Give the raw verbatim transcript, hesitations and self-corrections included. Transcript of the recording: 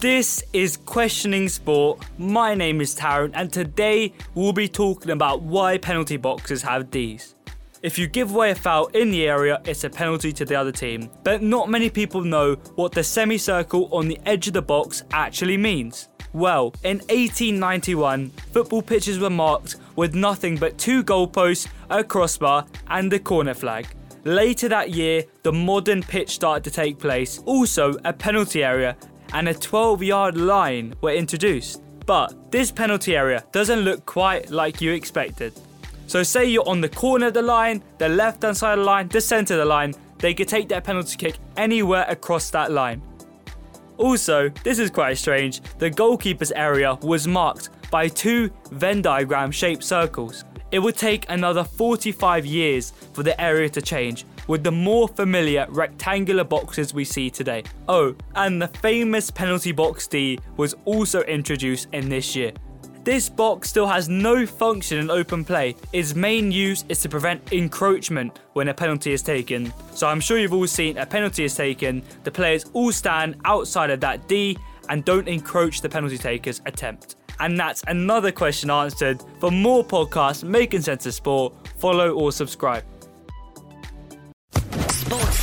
This is Questioning Sport. My name is Taryn, and today we'll be talking about why penalty boxes have Ds. If you give away a foul in the area, it's a penalty to the other team, but not many people know what the semicircle on the edge of the box actually means. Well, in eighteen ninety-one, football pitches were marked with nothing but two goalposts, a crossbar, and a corner flag. Later that year, the modern pitch started to take place. Also, a penalty area and a twelve-yard line were introduced. But this penalty area doesn't look quite like you expected. So say you're on the corner of the line, the left-hand side of the line, the centre of the line, they could take that penalty kick anywhere across that line. Also, this is quite strange, the goalkeeper's area was marked by two Venn diagram-shaped circles. It would take another forty-five years for the area to change, with the more familiar rectangular boxes we see today. Oh, and the famous penalty box D was also introduced in this year. This box still has no function in open play. Its main use is to prevent encroachment when a penalty is taken. So I'm sure you've all seen a penalty is taken, the players all stand outside of that D and don't encroach the penalty taker's attempt. And that's another question answered. For more podcasts making sense of sport, follow or subscribe. Sports